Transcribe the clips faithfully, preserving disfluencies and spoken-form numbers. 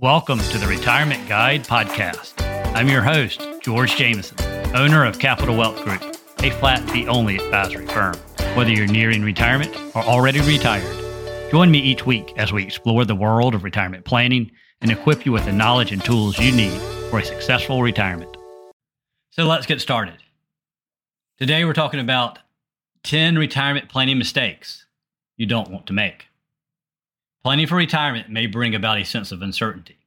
Welcome to the Retirement Guide podcast. I'm your host, George Jameson, owner of Capital Wealth Group, a flat fee only advisory firm. Whether you're nearing retirement or already retired, join me each week as we explore the world of retirement planning and equip you with the knowledge and tools you need for a successful retirement. So let's get started. Today we're talking about ten retirement planning mistakes you don't want to make. Planning for retirement may bring about a sense of uncertainty,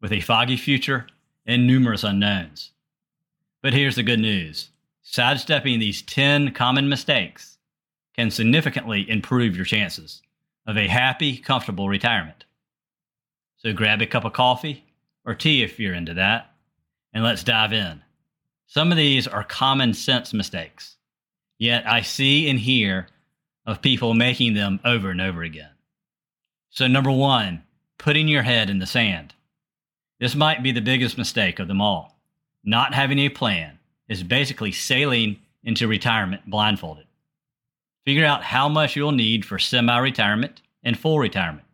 with a foggy future and numerous unknowns. But here's the good news. Sidestepping these ten common mistakes can significantly improve your chances of a happy, comfortable retirement. So grab a cup of coffee or tea if you're into that, and let's dive in. Some of these are common sense mistakes, yet I see and hear of people making them over and over again. So number one, putting your head in the sand. This might be the biggest mistake of them all. Not having a plan is basically sailing into retirement blindfolded. Figure out how much you'll need for semi-retirement and full retirement.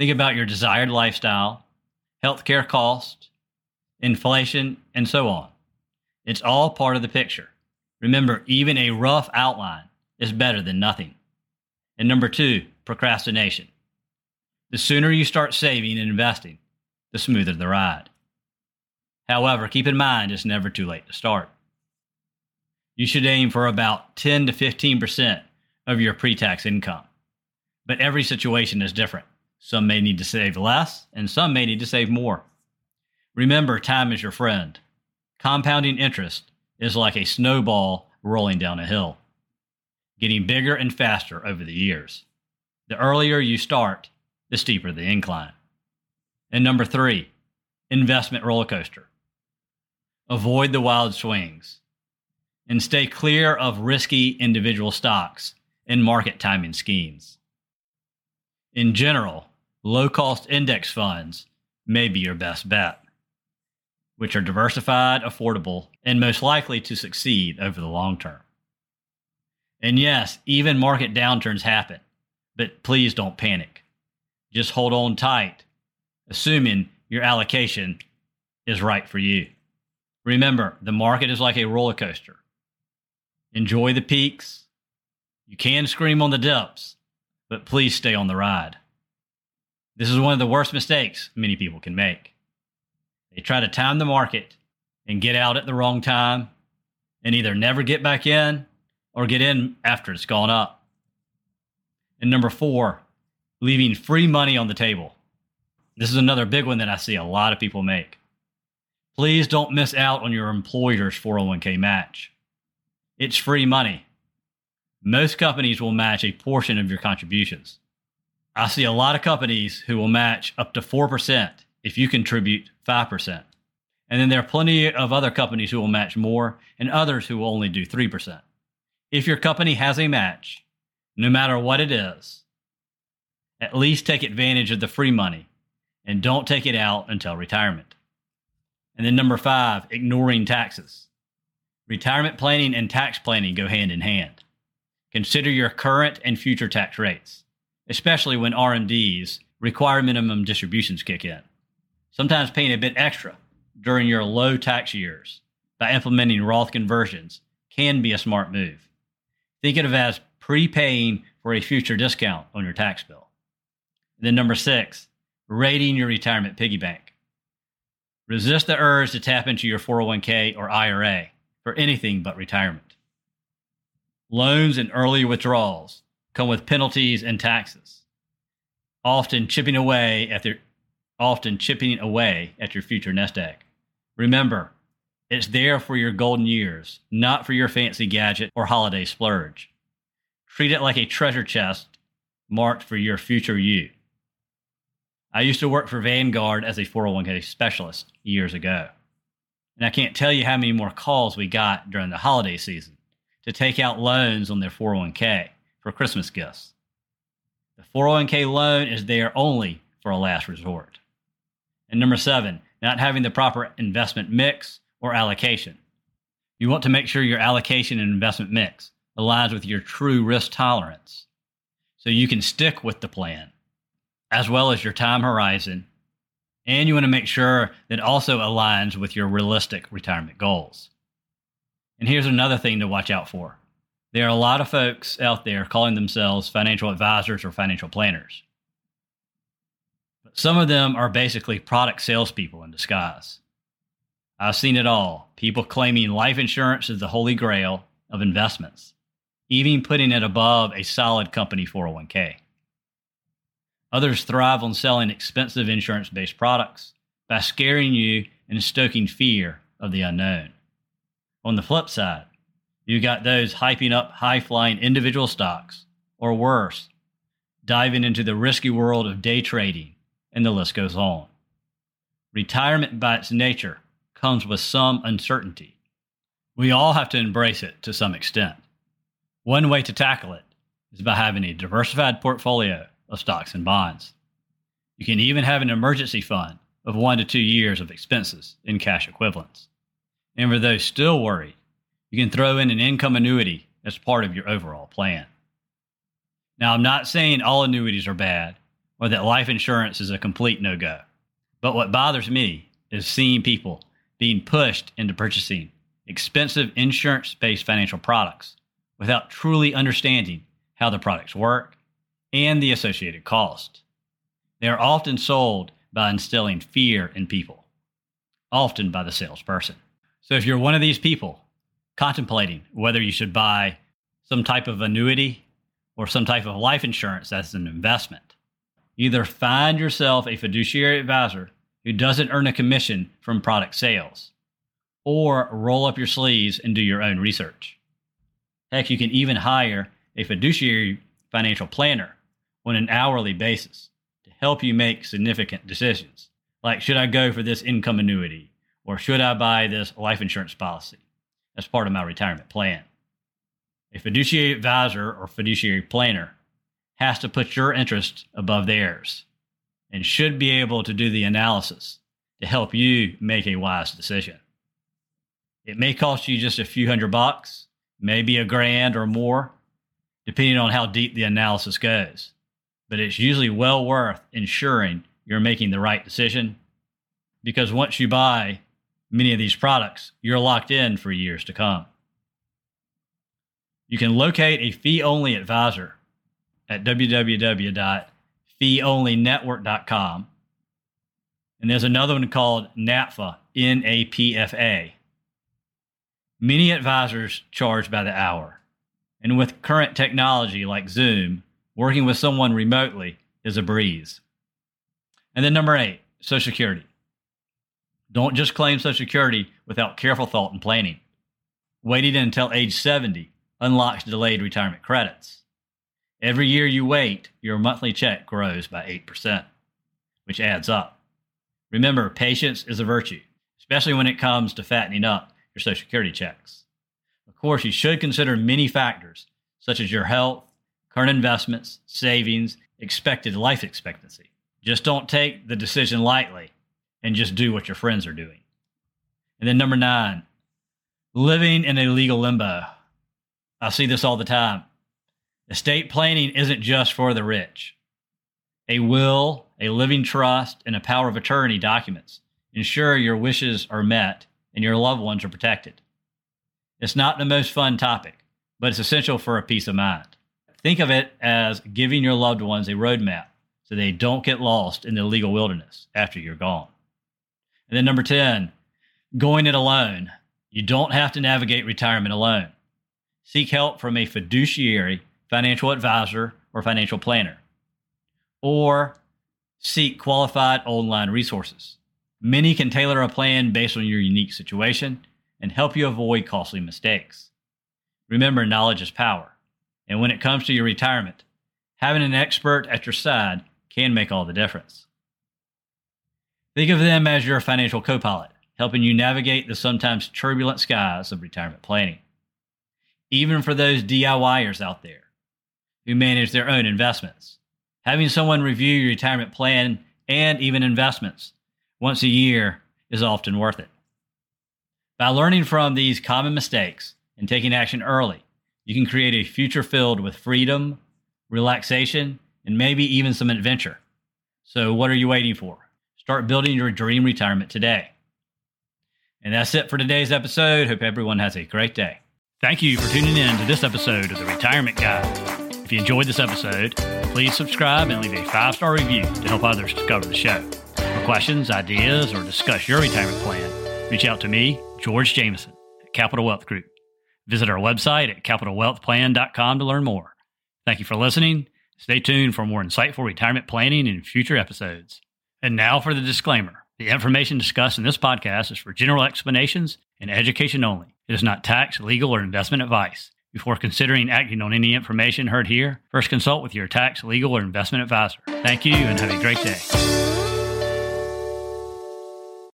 Think about your desired lifestyle, healthcare costs, inflation, and so on. It's all part of the picture. Remember, even a rough outline is better than nothing. And number two, procrastination. The sooner you start saving and investing, the smoother the ride. However, keep in mind it's never too late to start. You should aim for about ten to fifteen percent of your pre-tax income. But every situation is different. Some may need to save less, and some may need to save more. Remember, time is your friend. Compounding interest is like a snowball rolling down a hill, getting bigger and faster over the years. The earlier you start, the steeper the incline. And number three, investment roller coaster. Avoid the wild swings and stay clear of risky individual stocks and market timing schemes. In general, low-cost index funds may be your best bet, which are diversified, affordable, and most likely to succeed over the long term. And yes, even market downturns happen, but please don't panic. Just hold on tight, assuming your allocation is right for you. Remember, the market is like a roller coaster. Enjoy the peaks. You can scream on the dips, but please stay on the ride. This is one of the worst mistakes many people can make. They try to time the market and get out at the wrong time and either never get back in or get in after it's gone up. And number four, leaving free money on the table. This is another big one that I see a lot of people make. Please don't miss out on your employer's four oh one k match. It's free money. Most companies will match a portion of your contributions. I see a lot of companies who will match up to four percent if you contribute five percent. And then there are plenty of other companies who will match more and others who will only do three percent. If your company has a match, no matter what it is, at least take advantage of the free money and don't take it out until retirement. And then number five, ignoring taxes. Retirement planning and tax planning go hand in hand. Consider your current and future tax rates, especially when R M Ds, required minimum distributions, kick in. Sometimes paying a bit extra during your low tax years by implementing Roth conversions can be a smart move. Think of it as prepaying for a future discount on your tax bill. Then number six, raiding your retirement piggy bank. Resist the urge to tap into your four oh one k or I R A for anything but retirement. Loans and early withdrawals come with penalties and taxes, often chipping away at their, often chipping away at your future nest egg. Remember, it's there for your golden years, not for your fancy gadget or holiday splurge. Treat it like a treasure chest marked for your future you. I used to work for Vanguard as a four oh one k specialist years ago, and I can't tell you how many more calls we got during the holiday season to take out loans on their four oh one k for Christmas gifts. The four oh one k loan is there only for a last resort. And number seven, not having the proper investment mix or allocation. You want to make sure your allocation and investment mix aligns with your true risk tolerance so you can stick with the plan, as well as your time horizon And you want to make sure that also aligns with your realistic retirement goals. And here's another thing to watch out for. There are a lot of folks out there calling themselves financial advisors or financial planners. But some of them are basically product salespeople in disguise. I've seen it all. People claiming life insurance is the holy grail of investments, even putting it above a solid company four oh one k. Others thrive on selling expensive insurance-based products by scaring you and stoking fear of the unknown. On the flip side, you got those hyping up high-flying individual stocks, or worse, diving into the risky world of day trading, and the list goes on. Retirement by its nature comes with some uncertainty. We all have to embrace it to some extent. One way to tackle it is by having a diversified portfolio of stocks and bonds. You can even have an emergency fund of one to two years of expenses in cash equivalents. And for those still worried, you can throw in an income annuity as part of your overall plan. Now, I'm not saying all annuities are bad or that life insurance is a complete no-go, but what bothers me is seeing people being pushed into purchasing expensive insurance-based financial products without truly understanding how the products work and the associated cost. They are often sold by instilling fear in people, often by the salesperson. So if you're one of these people contemplating whether you should buy some type of annuity or some type of life insurance as an investment, either find yourself a fiduciary advisor who doesn't earn a commission from product sales, or roll up your sleeves and do your own research. Heck, you can even hire a fiduciary financial planner on an hourly basis to help you make significant decisions. Like, should I go for this income annuity or should I buy this life insurance policy as part of my retirement plan? A fiduciary advisor or fiduciary planner has to put your interests above theirs and should be able to do the analysis to help you make a wise decision. It may cost you just a few hundred bucks, maybe a grand or more, depending on how deep the analysis goes, but it's usually well worth ensuring you're making the right decision, because once you buy many of these products, you're locked in for years to come. You can locate a fee-only advisor at w w w dot fee only network dot com, and there's another one called NAPFA, N A P F A. Many advisors charge by the hour. And with current technology like Zoom, working with someone remotely is a breeze. And then number eight, Social Security. Don't just claim Social Security without careful thought and planning. Waiting until age seventy unlocks delayed retirement credits. Every year you wait, your monthly check grows by eight percent, which adds up. Remember, patience is a virtue, especially when it comes to fattening up your Social Security checks. Of course, you should consider many factors, such as your health, current investments, savings, expected life expectancy. Just don't take the decision lightly and just do what your friends are doing. And then number nine, living in a legal limbo. I see this all the time. Estate planning isn't just for the rich. A will, a living trust, and a power of attorney documents ensure your wishes are met and your loved ones are protected. It's not the most fun topic, but it's essential for a peace of mind. Think of it as giving your loved ones a roadmap so they don't get lost in the legal wilderness after you're gone. And then number ten, going it alone. You don't have to navigate retirement alone. Seek help from a fiduciary financial advisor or financial planner, or seek qualified online resources. Many can tailor a plan based on your unique situation and help you avoid costly mistakes. Remember, knowledge is power. And when it comes to your retirement, having an expert at your side can make all the difference. Think of them as your financial co-pilot, helping you navigate the sometimes turbulent skies of retirement planning. Even for those D I Y ers out there who manage their own investments, having someone review your retirement plan and even investments once a year is often worth it. By learning from these common mistakes and taking action early, you can create a future filled with freedom, relaxation, and maybe even some adventure. So what are you waiting for? Start building your dream retirement today. And that's it for today's episode. Hope everyone has a great day. Thank you for tuning in to this episode of The Retirement Guide. If you enjoyed this episode, please subscribe and leave a five-star review to help others discover the show. For questions, ideas, or discuss your retirement plan, reach out to me, George Jameson, at Capital Wealth Group. Visit our website at Capital Wealth Plan dot com to learn more. Thank you for listening. Stay tuned for more insightful retirement planning in future episodes. And now for the disclaimer. The information discussed in this podcast is for general explanations and education only. It is not tax, legal, or investment advice. Before considering acting on any information heard here, first consult with your tax, legal, or investment advisor. Thank you and have a great day.